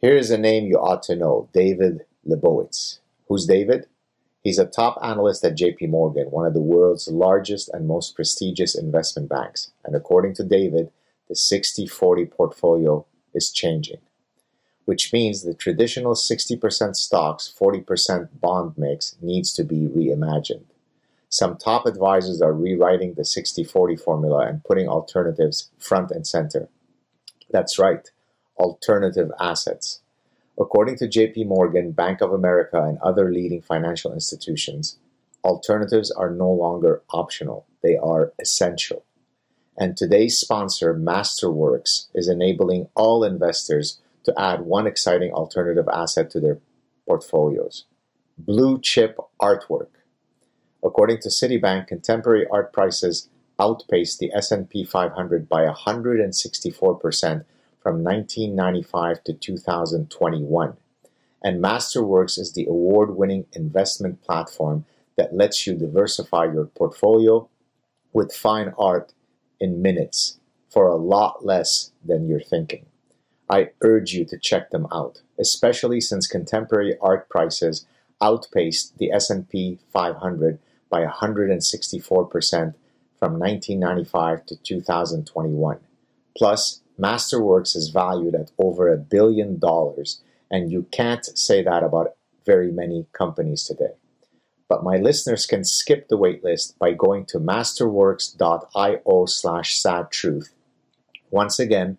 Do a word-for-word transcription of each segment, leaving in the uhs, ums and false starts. Here's a name you ought to know, David Lebowitz. Who's David? He's a top analyst at J P Morgan, one of the world's largest and most prestigious investment banks. And according to David, the sixty forty portfolio is changing, which means the traditional sixty percent stocks, forty percent bond mix needs to be reimagined. Some top advisors are rewriting the sixty forty formula and putting alternatives front and center. That's right, alternative assets. According to J P Morgan, Bank of America, and other leading financial institutions, alternatives are no longer optional. They are essential. And today's sponsor, Masterworks, is enabling all investors to add one exciting alternative asset to their portfolios, blue chip artwork. According to Citibank, contemporary art prices outpaced the S and P five hundred by one hundred sixty-four percent from nineteen ninety-five to two thousand twenty-one. And Masterworks is the award-winning investment platform that lets you diversify your portfolio with fine art in minutes for a lot less than you're thinking. I urge you to check them out, especially since contemporary art prices outpaced the S and P five hundred by one hundred sixty-four percent from nineteen ninety-five to two thousand twenty-one. Plus, Masterworks is valued at over a billion dollars, and you can't say that about very many companies today. But my listeners can skip the waitlist by going to masterworks dot io slash sad truth. Once again,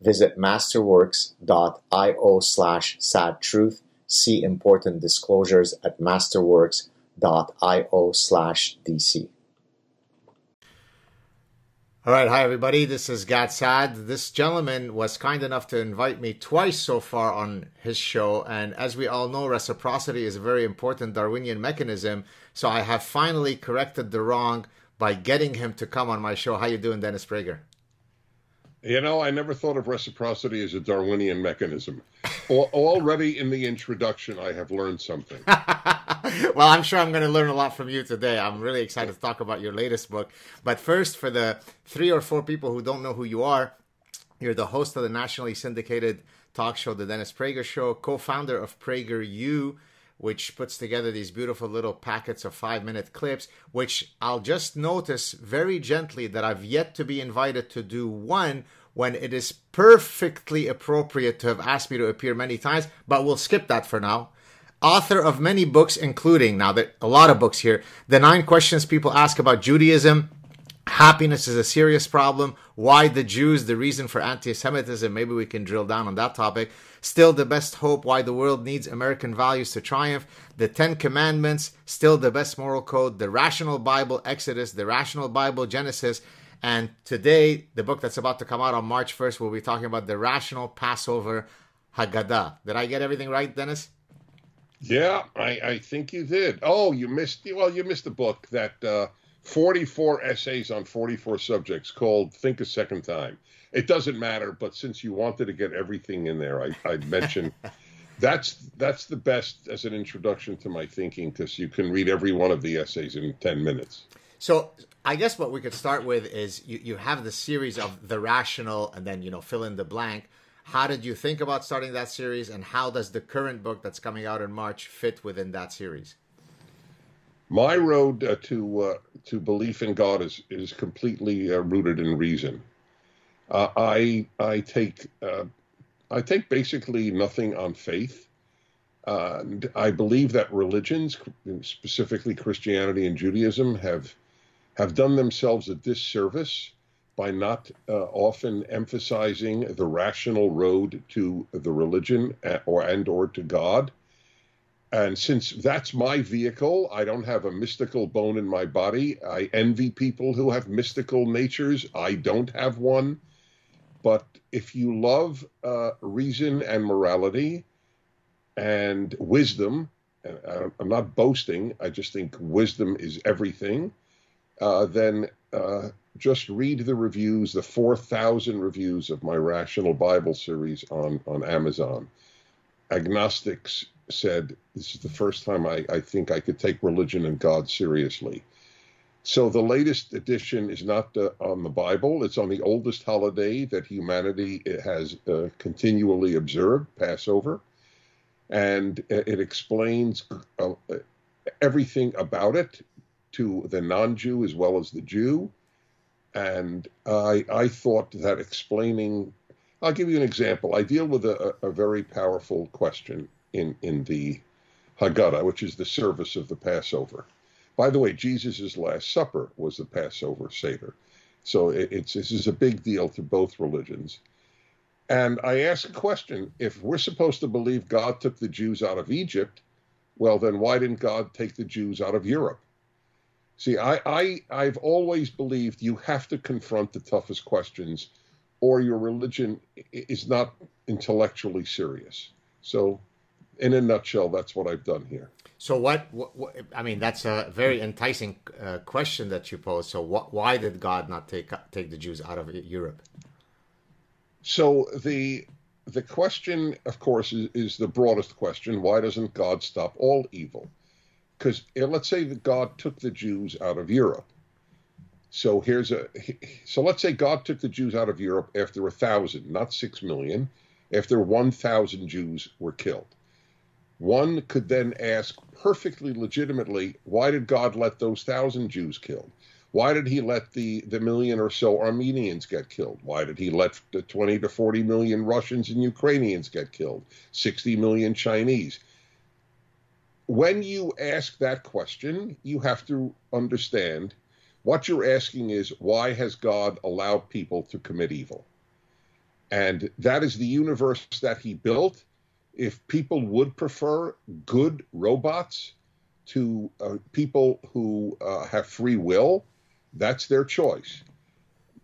visit masterworks dot io slash sad truth. See important disclosures at masterworks dot io slash D C. All right. Hi, everybody. This is Gad Saad. This gentleman was kind enough to invite me twice so far on his show. And as we all know, reciprocity is a very important Darwinian mechanism. So I have finally corrected the wrong by getting him to come on my show. How you doing, Dennis Prager? You know, I never thought of reciprocity as a Darwinian mechanism. Already in the introduction, I have learned something. Well, I'm sure I'm going to learn a lot from you today. I'm really excited to talk about your latest book. But first, for the three or four people who don't know who you are, you're the host of the nationally syndicated talk show, The Dennis Prager Show, co-founder of PragerU, which puts together these beautiful little packets of five-minute clips, which I'll just notice very gently that I've yet to be invited to do one when it is perfectly appropriate to have asked me to appear many times, but we'll skip that for now. Author of many books, including, now that a lot of books here, The Nine Questions People Ask About Judaism, Happiness is a Serious Problem, Why the Jews, the Reason for Anti-Semitism, maybe we can drill down on that topic, Still the Best Hope, Why the World Needs American Values to Triumph, The Ten Commandments, Still the Best Moral Code, The Rational Bible, Exodus, The Rational Bible, Genesis, and today, the book that's about to come out on March first, we'll be talking about The Rational Passover Haggadah. Did I get everything right, Dennis? Yeah, I, I think you did. Oh, you missed, well, you missed a book that uh, forty-four essays on forty-four subjects called Think a Second Time. It doesn't matter, but since you wanted to get everything in there, I, I mentioned that's that's the best as an introduction to my thinking because you can read every one of the essays in ten minutes. So I guess what we could start with is you, you have the series of The Rational and then, you know, fill in the blank. How did you think about starting that series, and how does the current book that's coming out in March fit within that series? My road uh, to uh, to belief in God is is completely uh, rooted in reason. Uh, I I take uh, I take basically nothing on faith. Uh, and I believe that religions, specifically Christianity and Judaism, have have done themselves a disservice by not uh, often emphasizing the rational road to the religion or and or to God. And since that's my vehicle, I don't have a mystical bone in my body. I envy people who have mystical natures. I don't have one. But if you love uh, reason and morality and wisdom, and I, I'm not boasting, I just think wisdom is everything, uh, then uh, just read the reviews, the four thousand reviews of my Rational Bible series on, on Amazon. Agnostics said, this is the first time I, I think I could take religion and God seriously. So the latest edition is not uh, on the Bible. It's on the oldest holiday that humanity has uh, continually observed, Passover. And it explains uh, everything about it to the non-Jew as well as the Jew. And I, I thought that explaining, I'll give you an example. I deal with a, a very powerful question in, in the Haggadah, which is the service of the Passover. By the way, Jesus' Last Supper was the Passover Seder. So it, it's, this is a big deal to both religions. And I ask a question, if we're supposed to believe God took the Jews out of Egypt, well, then why didn't God take the Jews out of Europe? See, I, I, I've always believed you have to confront the toughest questions or your religion is not intellectually serious. So in a nutshell, that's what I've done here. So what, what, what I mean, that's a very enticing uh, question that you posed. So what, why did God not take take the Jews out of Europe? So the the question, of course, is, is the broadest question. Why doesn't God stop all evil? Because let's say that God took the Jews out of Europe. So here's a so let's say God took the Jews out of Europe after a thousand, not six million, after one thousand Jews were killed. One could then ask perfectly legitimately, why did God let those thousand Jews killed? Why did he let the, the million or so Armenians get killed? Why did he let the twenty to forty million Russians and Ukrainians get killed? sixty million Chinese? When you ask that question, you have to understand what you're asking is, why has God allowed people to commit evil? And that is the universe that he built. If people would prefer good robots to uh, people who uh, have free will, that's their choice.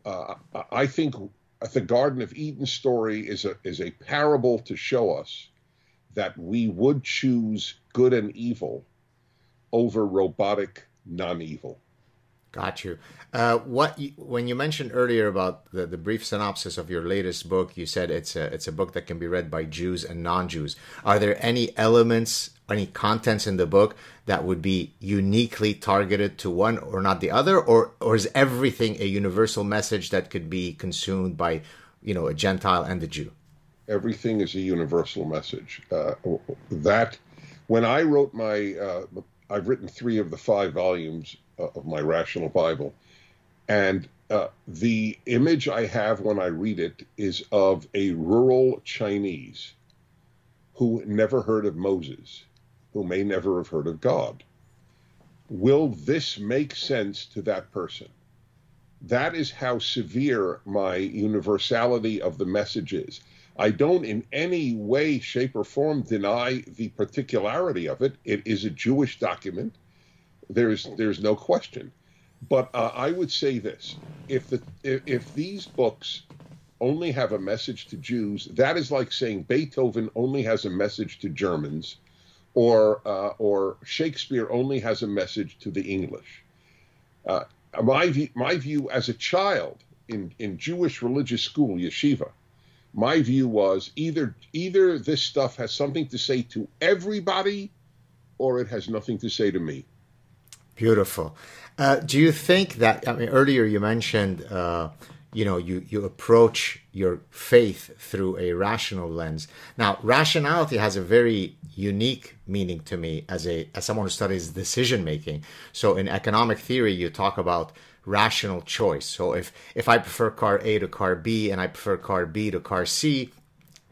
Uh, I think the Garden of Eden story is a, is a parable to show us that we would choose good and evil over robotic non-evil. Got you. Uh, what you, when you mentioned earlier about the, the brief synopsis of your latest book, you said it's a it's a book that can be read by Jews and non-Jews. Are there any elements, any contents in the book that would be uniquely targeted to one or not the other, or or is everything a universal message that could be consumed by, you know, a Gentile and a Jew? Everything is a universal message. Uh, that when I wrote my, uh, I've written three of the five volumes of my Rational Bible. And uh, the image I have when I read it is of a rural Chinese who never heard of Moses, who may never have heard of God. Will this make sense to that person? That is how severe my universality of the message is. I don't in any way, shape, or form deny the particularity of it. It is a Jewish document. There's there's no question, but uh, I would say this: if the if, if these books only have a message to Jews, that is like saying Beethoven only has a message to Germans, or uh, or Shakespeare only has a message to the English. Uh, my view, my view as a child in in Jewish religious school yeshiva, my view was either either this stuff has something to say to everybody, or it has nothing to say to me. Beautiful. Uh, do you think that, I mean, earlier you mentioned, uh, you know, you, you approach your faith through a rational lens. Now, rationality has a very unique meaning to me as a as someone who studies decision-making. So in economic theory, you talk about rational choice. So if, if I prefer car A to car B and I prefer car B to car C,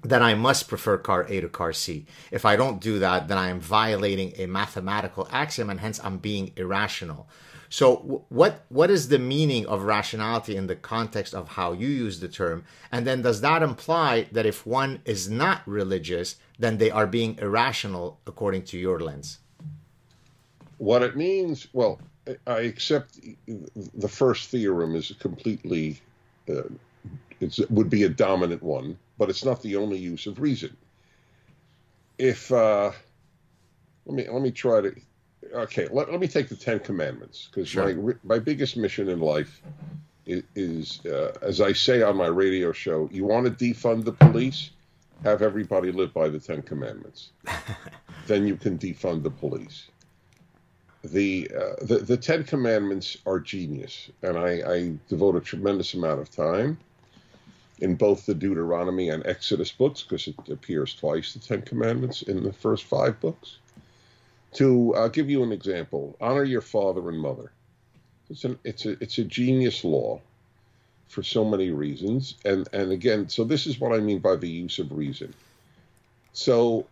then I must prefer car A to car C. If I don't do that, then I am violating a mathematical axiom, and hence I'm being irrational. So what what is the meaning of rationality in the context of how you use the term? And then does that imply that if one is not religious, then they are being irrational according to your lens? What it means, well, I accept the first theorem is completely, uh, it's, it would be a dominant one. But it's not the only use of reason. If uh, let me let me try to okay. Let, let me take the Ten Commandments, because sure. my my biggest mission in life is, is uh, as I say on my radio show, you want to defund the police, have everybody live by the Ten Commandments, then you can defund the police. the, uh, the the Ten Commandments are genius, and I, I devote a tremendous amount of time in both the Deuteronomy and Exodus books, because it appears twice, the Ten Commandments, in the first five books. To uh, give you an example, honor your father and mother. It's an it's a it's a genius law for so many reasons, and and again, so this is what I mean by the use of reason. So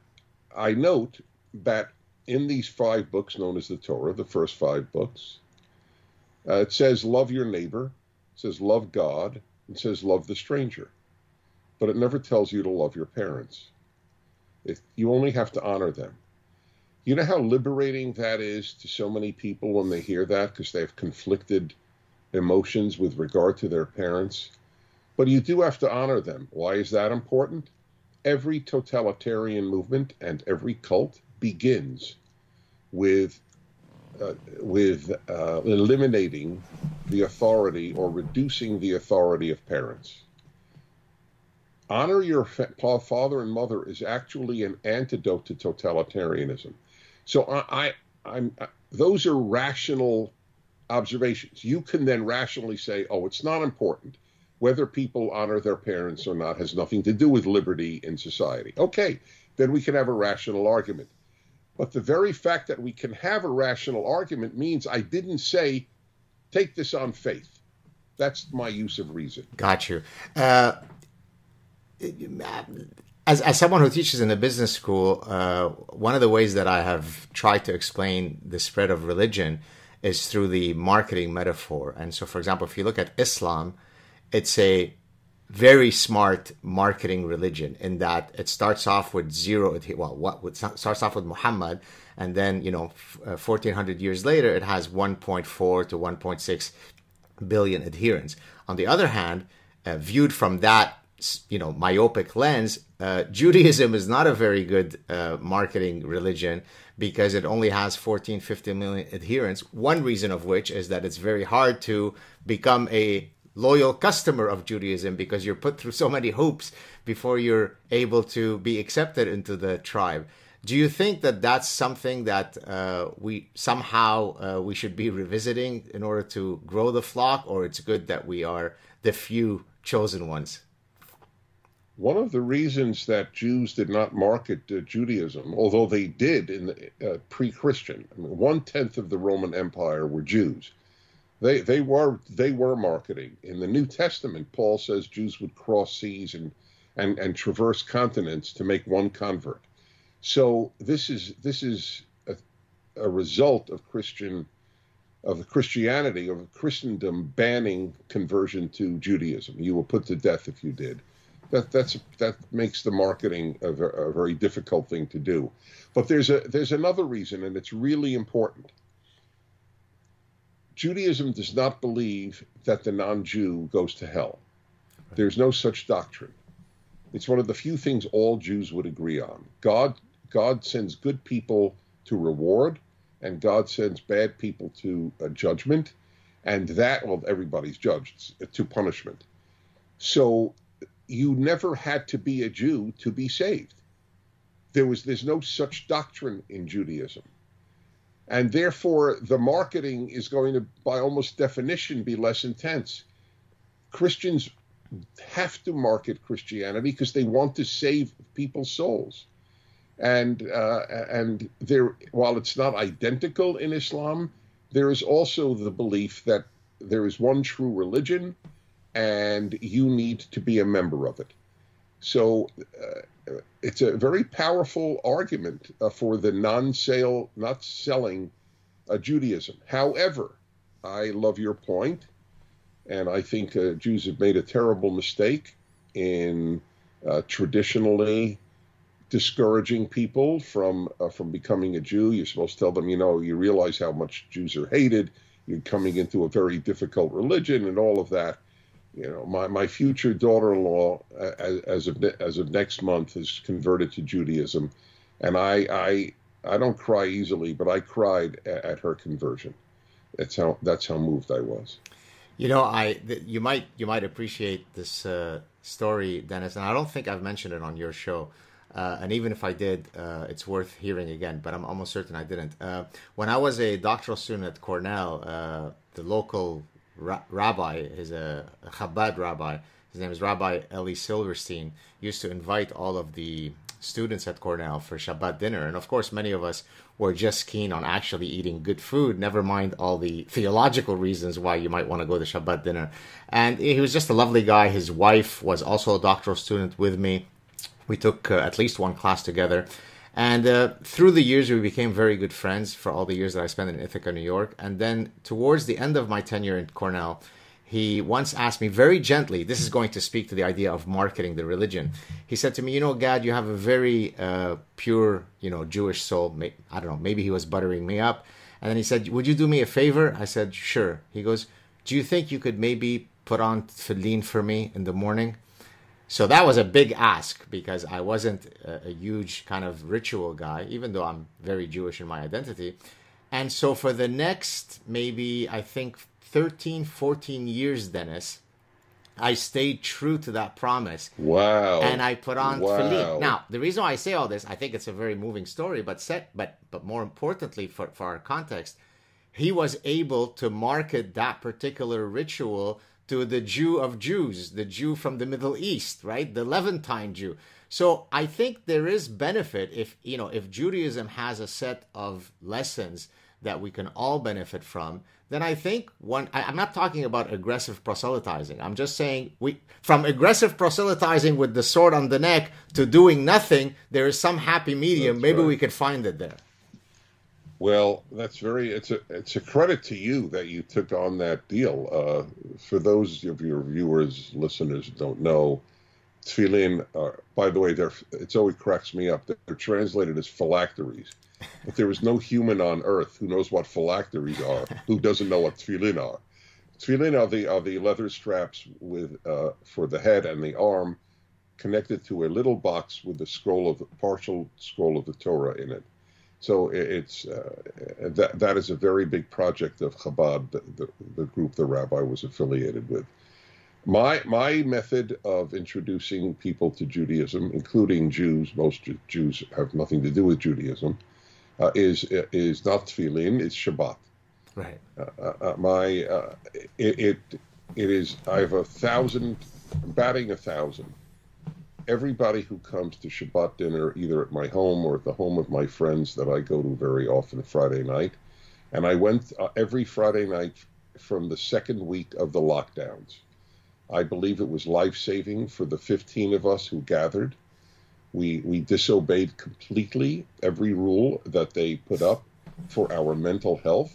I note that in these five books known as the Torah, the first five books, uh, it says love your neighbor, it says love God, it says love the stranger, but it never tells you to love your parents. It, you only have to honor them. You know how liberating that is to so many people when they hear that, because they have conflicted emotions with regard to their parents. But you do have to honor them. Why is that important? Every totalitarian movement and every cult begins with uh, with uh, eliminating the authority or reducing the authority of parents. Honor your fa- father and mother is actually an antidote to totalitarianism. So I, I, I'm, I, those are rational observations. You can then rationally say, oh, it's not important. Whether people honor their parents or not has nothing to do with liberty in society. Okay, then we can have a rational argument. But the very fact that we can have a rational argument means I didn't say, take this on faith. That's my use of reason. Got you. Uh, as, as someone who teaches in a business school, uh, one of the ways that I have tried to explain the spread of religion is through the marketing metaphor. And so, for example, if you look at Islam, it's a very smart marketing religion in that it starts off with zero. Well, what it starts off with Muhammad, and then you know, fourteen hundred years later, it has one point four to one point six billion adherents. On the other hand, uh, viewed from that you know myopic lens, uh, Judaism is not a very good uh, marketing religion because it only has fourteen, fifteen million adherents. One reason of which is that it's very hard to become a loyal customer of Judaism because you're put through so many hoops before you're able to be accepted into the tribe. Do you think that that's something that uh, we somehow uh, we should be revisiting in order to grow the flock, or it's good that we are the few chosen ones? One of the reasons that Jews did not market uh, Judaism, although they did in the uh, pre-Christian, I mean, one-tenth of the Roman Empire were Jews. They they were they were marketing. In the New Testament, Paul says Jews would cross seas and, and, and traverse continents to make one convert. So this is this is a, a result of Christian of Christianity of Christendom banning conversion to Judaism. You were put to death if you did. That that's that makes the marketing a, a very difficult thing to do. But there's a there's another reason, and it's really important. Judaism does not believe that the non-Jew goes to hell. There's no such doctrine. It's one of the few things all Jews would agree on. God, God sends good people to reward, and God sends bad people to uh, judgment, and that, well, everybody's judged, uh, to punishment. So you never had to be a Jew to be saved. There was, there's no such doctrine in Judaism. And therefore, the marketing is going to, by almost definition, be less intense. Christians have to market Christianity because they want to save people's souls. And uh, and there, while it's not identical in Islam, there is also the belief that there is one true religion and you need to be a member of it. So uh, it's a very powerful argument uh, for the non-sale, not selling uh, Judaism. However, I love your point, and I think uh, Jews have made a terrible mistake in uh, traditionally discouraging people from uh, from becoming a Jew. You're supposed to tell them, you know, you realize how much Jews are hated. You're coming into a very difficult religion and all of that. You know, my, my future daughter-in-law, uh, as, as of ne- as of next month, is converted to Judaism, and I I I don't cry easily, but I cried at, at her conversion. That's how that's how moved I was. You know, I th- you might you might appreciate this uh, story, Dennis, and I don't think I've mentioned it on your show. Uh, and even if I did, uh, it's worth hearing again, but I'm almost certain I didn't. Uh, when I was a doctoral student at Cornell, uh, the local ra- rabbi, he's a Chabad rabbi, his name is Rabbi Eli Silverstein, used to invite all of the students at Cornell for Shabbat dinner. And of course, many of us were just keen on actually eating good food, never mind all the theological reasons why you might want to go to Shabbat dinner. And he was just a lovely guy. His wife was also a doctoral student with me. We took uh, at least one class together. And uh, through the years, we became very good friends for all the years that I spent in Ithaca, New York. And then towards the end of my tenure at Cornell, he once asked me very gently, this is going to speak to the idea of marketing the religion. He said to me, you know, Gad, you have a very uh, pure, you know, Jewish soul. I don't know, maybe he was buttering me up. And then he said, would you do me a favor? I said, sure. He goes, do you think you could maybe put on tefillin for me in the morning? So that was a big ask because I wasn't a, a huge kind of ritual guy, even though I'm very Jewish in my identity. And so for the next, maybe, I think, thirteen, fourteen years, Dennis, I stayed true to that promise. Wow. And I put on wow. tefillin. Now, the reason why I say all this, I think it's a very moving story, but set, but but more importantly for, for our context, he was able to market that particular ritual to the Jew of Jews, the Jew from the Middle East, right? The Levantine Jew. So I think there is benefit if, you know, if Judaism has a set of lessons that we can all benefit from, then I think one, I, I'm not talking about aggressive proselytizing. I'm just saying we, from aggressive proselytizing with the sword on the neck to doing nothing, there is some happy medium. That's Maybe right. we could find it there. Well, that's very, it's a, it's a credit to you that you took on that deal. Uh, for those of your viewers, listeners who don't know, tefillin, uh, by the way, they're, it's always cracks me up. They're translated as phylacteries. But there is no human on earth who knows what phylacteries are, who doesn't know what tefillin are. Tefillin are the are the leather straps with uh, for the head and the arm, connected to a little box with the scroll of the partial scroll of the Torah in it. So it's uh, that that is a very big project of Chabad, the, the the group the rabbi was affiliated with. My my method of introducing people to Judaism, including Jews, most Jews have nothing to do with Judaism. Uh, is is not tefillin, it's Shabbat. Right. Uh, uh, my uh, it, it it is. I have a thousand, I'm batting a thousand. Everybody who comes to Shabbat dinner, either at my home or at the home of my friends that I go to very often Friday night, and I went uh, every Friday night from the second week of the lockdowns. I believe it was life-saving for the fifteen of us who gathered. We we disobeyed completely every rule that they put up for our mental health,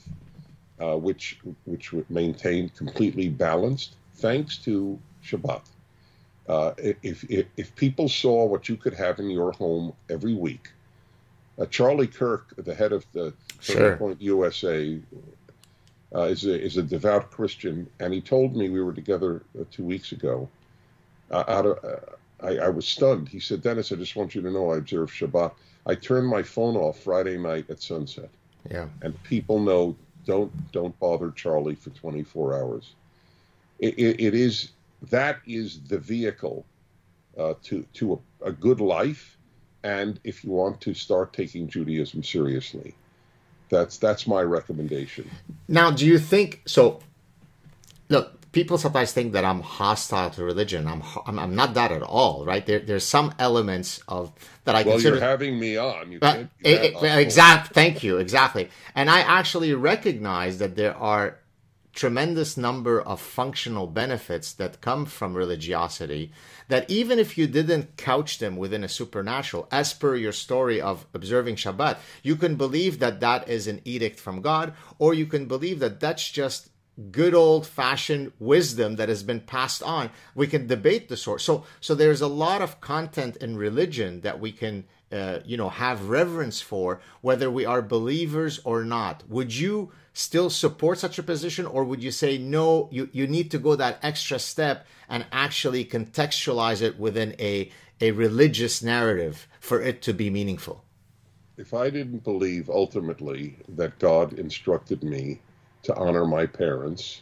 uh, which which maintained completely balanced thanks to Shabbat. Uh, if, if if people saw what you could have in your home every week, uh, Charlie Kirk, the head of the Turning Point U S A, uh, is a, is a devout Christian, and he told me we were together uh, two weeks ago. Uh, out of uh, I, I was stunned. He said, Dennis, I just want you to know I observe Shabbat. I turn my phone off Friday night at sunset. Yeah. And people know, don't don't bother Charlie for twenty-four hours. It, it, it is, that is the vehicle uh, to, to a, a good life. And if you want to start taking Judaism seriously, that's, that's my recommendation. Now, do you think, so, look, people sometimes think that I'm hostile to religion. I'm I'm, I'm not that at all, right? There, there's some elements of that I well, consider. Well, you're having me on. You can't do that it, it, exact, thank you, exactly. And I actually recognize that there are tremendous number of functional benefits that come from religiosity that even if you didn't couch them within a supernatural, as per your story of observing Shabbat, you can believe that that is an edict from God, or you can believe that that's just good old-fashioned wisdom that has been passed on. We can debate the source. So, so there's a lot of content in religion that we can, uh, you know, have reverence for, whether we are believers or not. Would you still support such a position, or would you say no? You you need to go that extra step and actually contextualize it within a a religious narrative for it to be meaningful. If I didn't believe ultimately that God instructed me to honor my parents,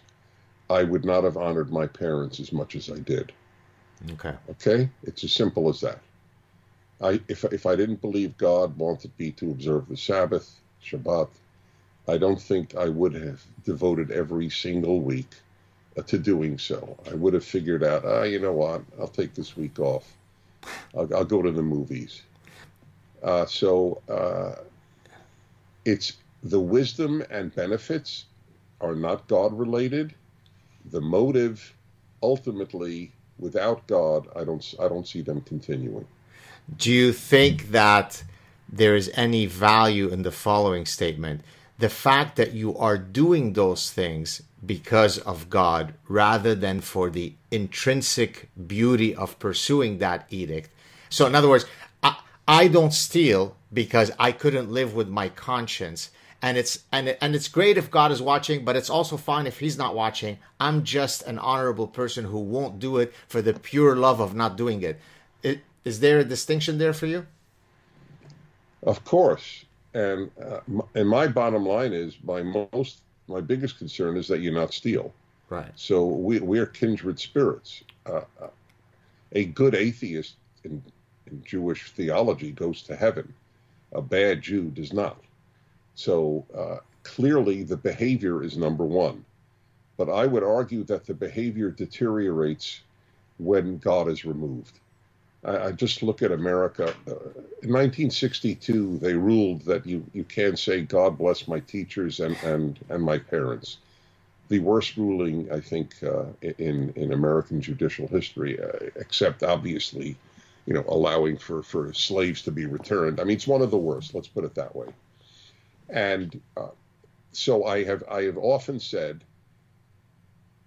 I would not have honored my parents as much as I did. Okay. Okay? It's as simple as that. I, if, if I didn't believe God wanted me to observe the Sabbath, Shabbat, I don't think I would have devoted every single week to doing so. I would have figured out, ah, you know what, I'll take this week off. I'll, I'll go to the movies. Uh, so uh, it's the wisdom and benefits are not God-related. The motive, ultimately, without God, I don't, I don't see them continuing. Do you think that there is any value in the following statement? The fact that you are doing those things because of God rather than for the intrinsic beauty of pursuing that edict. So in other words, I, I don't steal because I couldn't live with my conscience. And it's and and it's great if God is watching, but it's also fine if he's not watching. I'm just an honorable person who won't do it for the pure love of not doing it. it Is there a distinction there for you? Of course. And uh, my, and my bottom line is my most my biggest concern is that you not steal. Right. So we we are kindred spirits. Uh, a good atheist in, in Jewish theology goes to heaven. A bad Jew does not. So uh, clearly the behavior is number one. But I would argue that the behavior deteriorates when God is removed. I just look at America. In nineteen sixty-two, they ruled that you, you can't say, God bless my teachers and, and, and my parents. The worst ruling, I think, uh, in, in American judicial history, uh, except obviously, you know, allowing for, for slaves to be returned. I mean, it's one of the worst, let's put it that way. And uh, so I have, I have often said,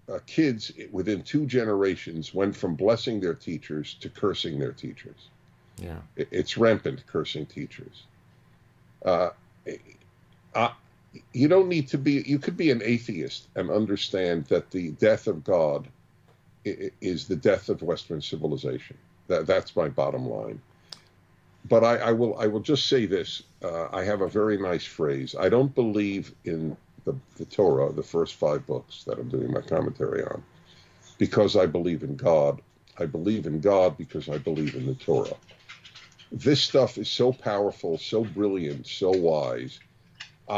Uh, kids within two generations went from blessing their teachers to cursing their teachers. Yeah, it, it's rampant cursing teachers. Uh, I, you don't need to be. You could be an atheist and understand that the death of God is the death of Western civilization. That that's my bottom line. But I, I will. I will just say this. Uh, I have a very nice phrase. I don't believe in The, the Torah, the first five books that I'm doing my commentary on, because I believe in God. I believe in God because I believe in the Torah. This stuff is so powerful, so brilliant, so wise.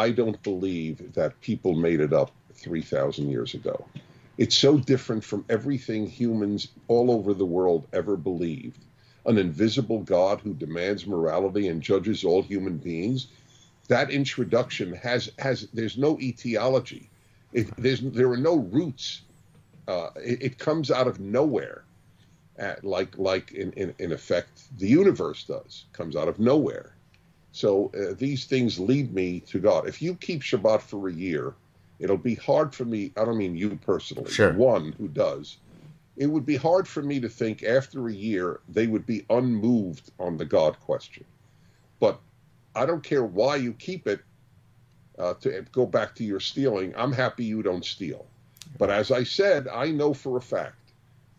I don't believe that people made it up three thousand years ago. It's so different from everything humans all over the world ever believed. An invisible God who demands morality and judges all human beings. That introduction has, has there's no etiology. It, there's, there are no roots. Uh, it, it comes out of nowhere, at, like like in, in, in effect the universe does. Comes out of nowhere. So uh, these things lead me to God. If you keep Shabbat for a year, it'll be hard for me. I don't mean you personally. Sure. One who does. It would be hard for me to think after a year they would be unmoved on the God question. But I don't care why you keep it, uh, to go back to your stealing. I'm happy you don't steal. But as I said, I know for a fact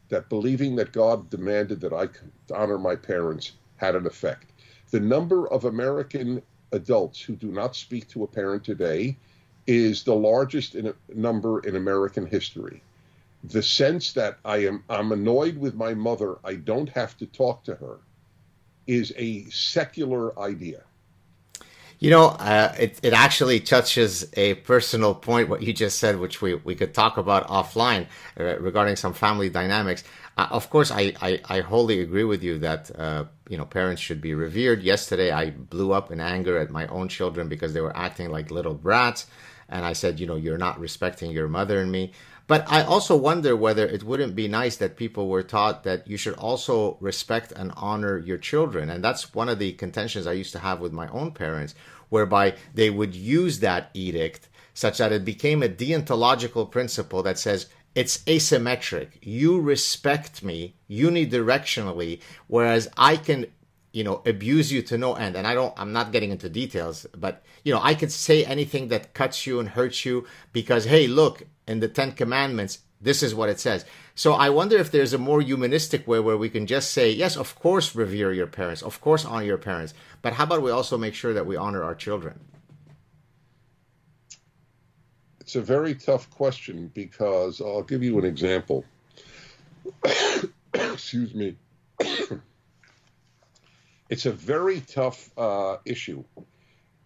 that believing that God demanded that I honor my parents had an effect. The number of American adults who do not speak to a parent today is the largest in a, number in American history. The sense that I am, I'm annoyed with my mother, I don't have to talk to her, is a secular idea. You know, uh, it, it actually touches a personal point, what you just said, which we, we could talk about offline uh, regarding some family dynamics. Uh, of course, I, I, I wholly agree with you that, uh, you know, parents should be revered. Yesterday, I blew up in anger at my own children because they were acting like little brats. And I said, you know, you're not respecting your mother and me. But I also wonder whether it wouldn't be nice that people were taught that you should also respect and honor your children. And that's one of the contentions I used to have with my own parents, whereby they would use that edict such that it became a deontological principle that says it's asymmetric. You respect me unidirectionally, whereas I can, you know, abuse you to no end. And I don't, I'm not getting into details, but, you know, I could say anything that cuts you and hurts you because, hey, look, in the Ten Commandments, this is what it says. So I wonder if there's a more humanistic way where we can just say, yes, of course, revere your parents. Of course, honor your parents. But how about we also make sure that we honor our children? It's a very tough question because I'll give you an example. Excuse me. It's a very tough uh, issue.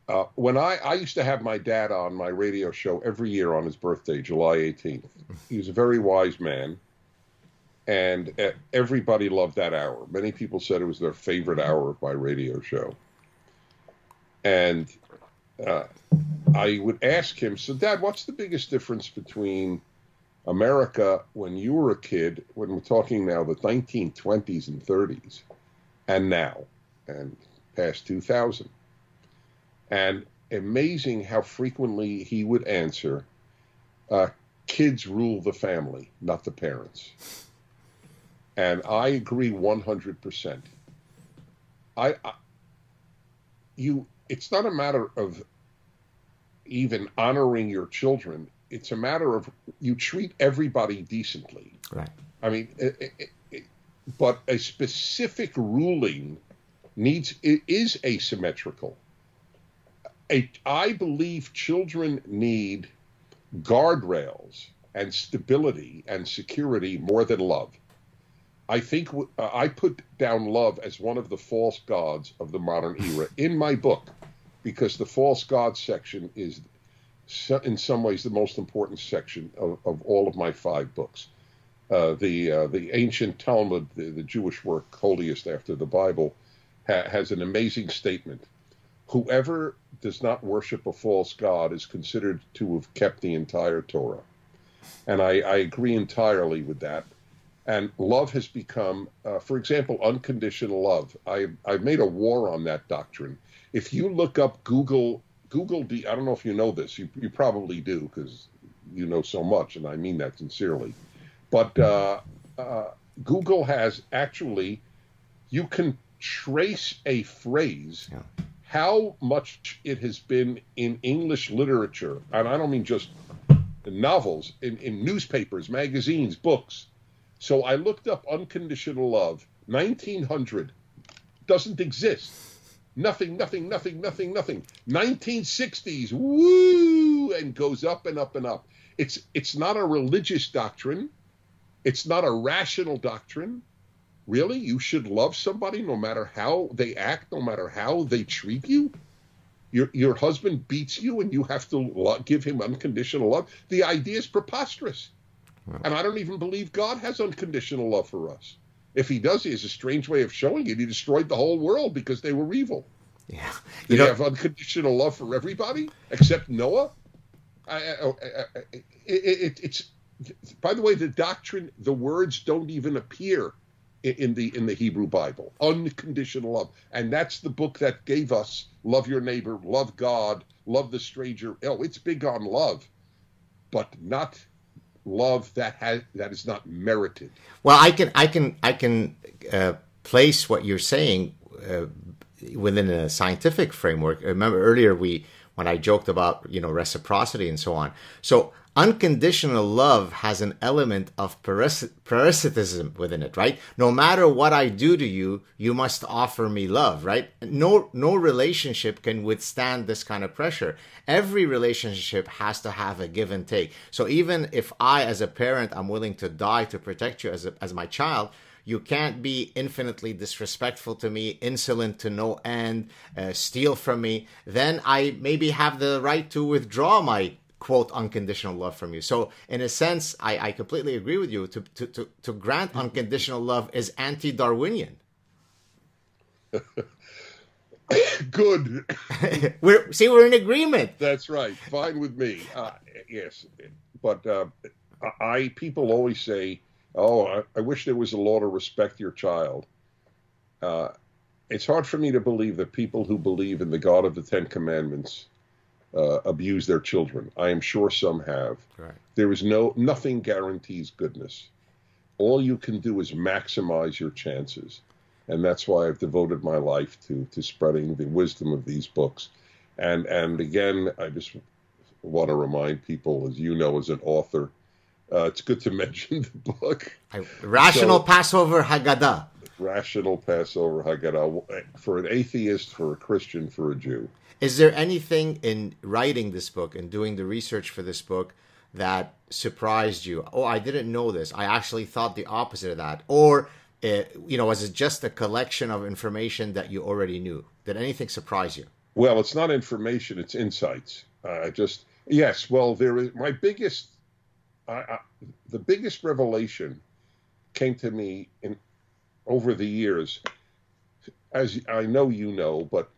Uh, when I, I used to have my dad on my radio show every year on his birthday, July eighteenth. He was a very wise man, and everybody loved that hour. Many people said it was their favorite hour of my radio show. And uh, I would ask him, so, Dad, what's the biggest difference between America when you were a kid, when we're talking now the nineteen twenties and thirties, and now, and past two thousand? And amazing how frequently he would answer, uh, kids rule the family, not the parents. And I agree one hundred percent. I, I, you, it's not a matter of even honoring your children. It's a matter of you treat everybody decently. Right. I mean, it, it, it, but a specific ruling needs, it is asymmetrical. A, I believe children need guardrails and stability and security more than love. I think w- uh, I put down love as one of the false gods of the modern era in my book, because the false gods section is so, in some ways the most important section of, of all of my five books. Uh, the uh, the ancient Talmud, the, the Jewish work, holiest after the Bible, ha- has an amazing statement. Whoever does not worship a false god is considered to have kept the entire Torah. And I, I agree entirely with that. And love has become, uh, for example, unconditional love. I, I've made a war on that doctrine. If you look up Google, Google, D, I don't know if you know this. You, you probably do, because you know so much, and I mean that sincerely. But uh, uh, Google has actually, you can trace a phrase, yeah, how much it has been in English literature, and I don't mean just novels, in, in newspapers, magazines, books. So I looked up unconditional love, nineteen hundred, doesn't exist. Nothing, nothing, nothing, nothing, nothing. nineteen sixties, woo, and goes up and up and up. It's, it's not a religious doctrine. It's not a rational doctrine. Really? You should love somebody no matter how they act, no matter how they treat you? Your your husband beats you and you have to lo- give him unconditional love? The idea is preposterous. Wow. And I don't even believe God has unconditional love for us. If he does, he has a strange way of showing it. He destroyed the whole world because they were evil. Yeah. Did he have unconditional love for everybody except Noah? I, I, I, it, it, it's, by the way, the doctrine, the words don't even appear in the in the Hebrew Bible, unconditional love. And that's the book that gave us love your neighbor, love God, love the stranger. Oh, it's big on love, but not love that has that is not merited. Well, I can I can I can uh, place what you're saying uh, within a scientific framework. Remember earlier we when I joked about, you know, reciprocity and so on. So unconditional love has an element of parasitism within it, right? No matter what I do to you, you must offer me love, right? No, no relationship can withstand this kind of pressure. Every relationship has to have a give and take. So even if I, as a parent, I'm willing to die to protect you as a, as my child, you can't be infinitely disrespectful to me, insolent to no end, uh, steal from me. Then I maybe have the right to withdraw my quote unconditional love from you. So in a sense, I, I completely agree with you. To, to, to, to grant unconditional love is anti-Darwinian. Good. we're see, we're in agreement. That's right. Fine with me. Uh, yes, but uh, I people always say, oh, I, I wish there was a law to respect your child. Uh, it's hard for me to believe that people who believe in the God of the Ten Commandments uh, abuse their children. I am sure some have. Right. There is no nothing guarantees goodness. All you can do is maximize your chances. And that's why I've devoted my life to to spreading the wisdom of these books. And, and again, I just want to remind people, as you know, as an author, Uh, it's good to mention the book. Rational so, Passover Haggadah. Rational Passover Haggadah. For an atheist, for a Christian, for a Jew. Is there anything in writing this book and doing the research for this book that surprised you? Oh, I didn't know this. I actually thought the opposite of that. Or It, you know, was it just a collection of information that you already knew? Did anything surprise you? Well, it's not information, it's insights. Uh, just, yes, well, there is my biggest, I, I, the biggest revelation came to me in over the years, as I know you know, but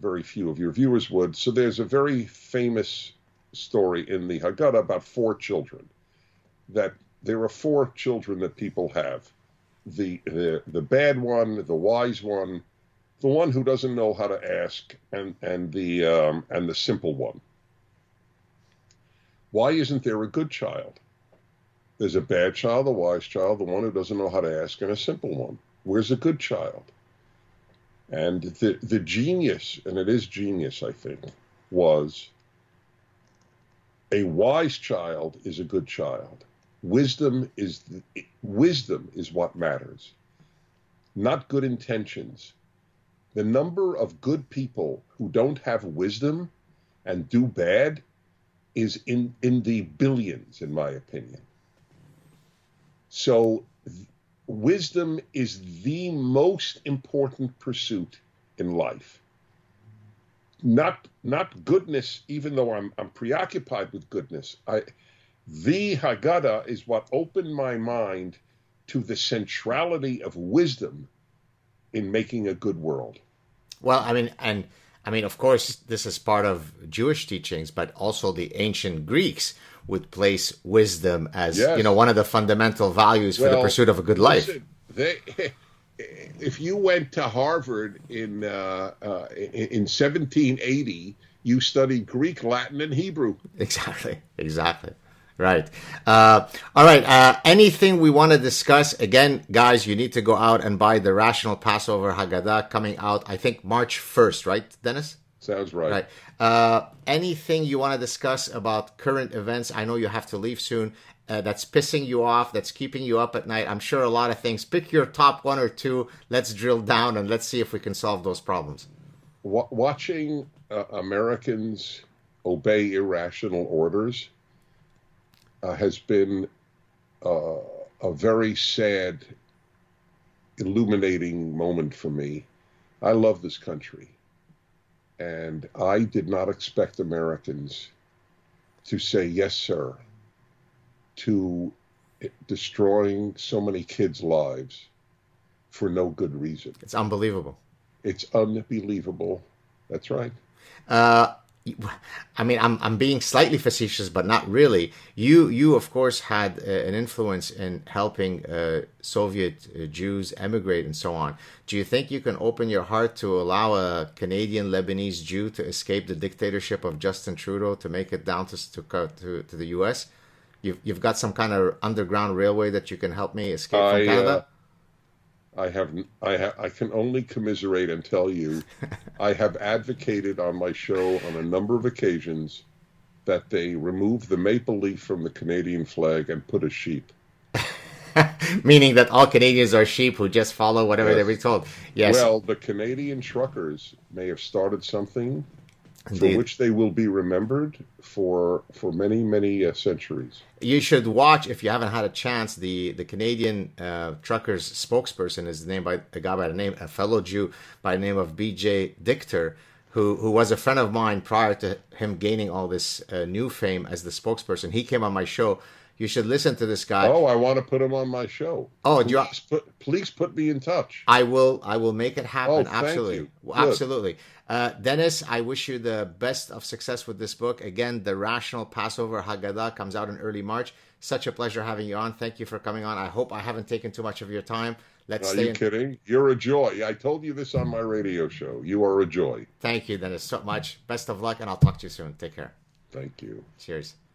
very few of your viewers would. So there's a very famous story in the Haggadah about four children, that there are four children that people have. The, the the bad one, the wise one, the one who doesn't know how to ask, and and the um, and the simple one. Why isn't there a good child? There's a bad child, a wise child, the one who doesn't know how to ask, and a simple one. Where's a good child? And the the genius, and it is genius, I think, was a wise child is a good child. Wisdom is the, wisdom is what matters, not good intentions. The number of good people who don't have wisdom and do bad is in, in the billions, in my opinion. So wisdom is the most important pursuit in life. Not not goodness, even though I'm I'm preoccupied with goodness. I The Haggadah is what opened my mind to the centrality of wisdom in making a good world. Well, I mean, and I mean, of course, this is part of Jewish teachings, but also the ancient Greeks would place wisdom as, yes. you know, one of the fundamental values well, for the pursuit of a good life. Listen, they, if you went to Harvard in uh, uh, in seventeen eighty, you studied Greek, Latin, and Hebrew. Exactly, exactly. Right. Uh, all right. Uh, anything we want to discuss? Again, guys, you need to go out and buy The Rational Passover Haggadah, coming out, I think, March first, right, Dennis? Sounds right. Right. Uh, anything you want to discuss about current events? I know you have to leave soon. Uh, that's pissing you off. That's keeping you up at night. I'm sure a lot of things. Pick your top one or two. Let's drill down and let's see if we can solve those problems. W- watching uh, Americans obey irrational orders Uh, has been uh, a very sad, illuminating moment for me. I love this country, and I did not expect Americans to say yes, sir, to destroying so many kids' lives for no good reason. It's unbelievable. It's unbelievable. That's right. Uh I mean, I'm I'm being slightly facetious, but not really. You, you of course, had uh, an influence in helping uh, Soviet uh, Jews emigrate and so on. Do you think you can open your heart to allow a Canadian Lebanese Jew to escape the dictatorship of Justin Trudeau to make it down to to to, to the U S? You've, you've got some kind of underground railway that you can help me escape I, from Canada? Uh... I have, I ha- I can only commiserate and tell you, I have advocated on my show on a number of occasions that they remove the maple leaf from the Canadian flag and put a sheep. Meaning that all Canadians are sheep who just follow whatever yes. they're told. Yes. Well, the Canadian truckers may have started something Indeed. For which they will be remembered for for many, many uh, centuries. You should watch, if you haven't had a chance, the, the Canadian uh, truckers spokesperson is named by a guy by the name, a fellow Jew by the name of B J Dichter, who, who was a friend of mine prior to him gaining all this uh, new fame as the spokesperson. He came on my show. You should listen to this guy. Oh, I want to put him on my show. Oh, please, do you... put, please put me in touch. I will. I will make it happen. Oh, absolutely, thank you. Absolutely. Uh, Dennis, I wish you the best of success with this book. Again, The Rational Passover Haggadah comes out in early March. Such a pleasure having you on. Thank you for coming on. I hope I haven't taken too much of your time. Let's. Are stay you in... kidding? You're a joy. I told you this on my radio show. You are a joy. Thank you, Dennis, so much. Best of luck, and I'll talk to you soon. Take care. Thank you. Cheers.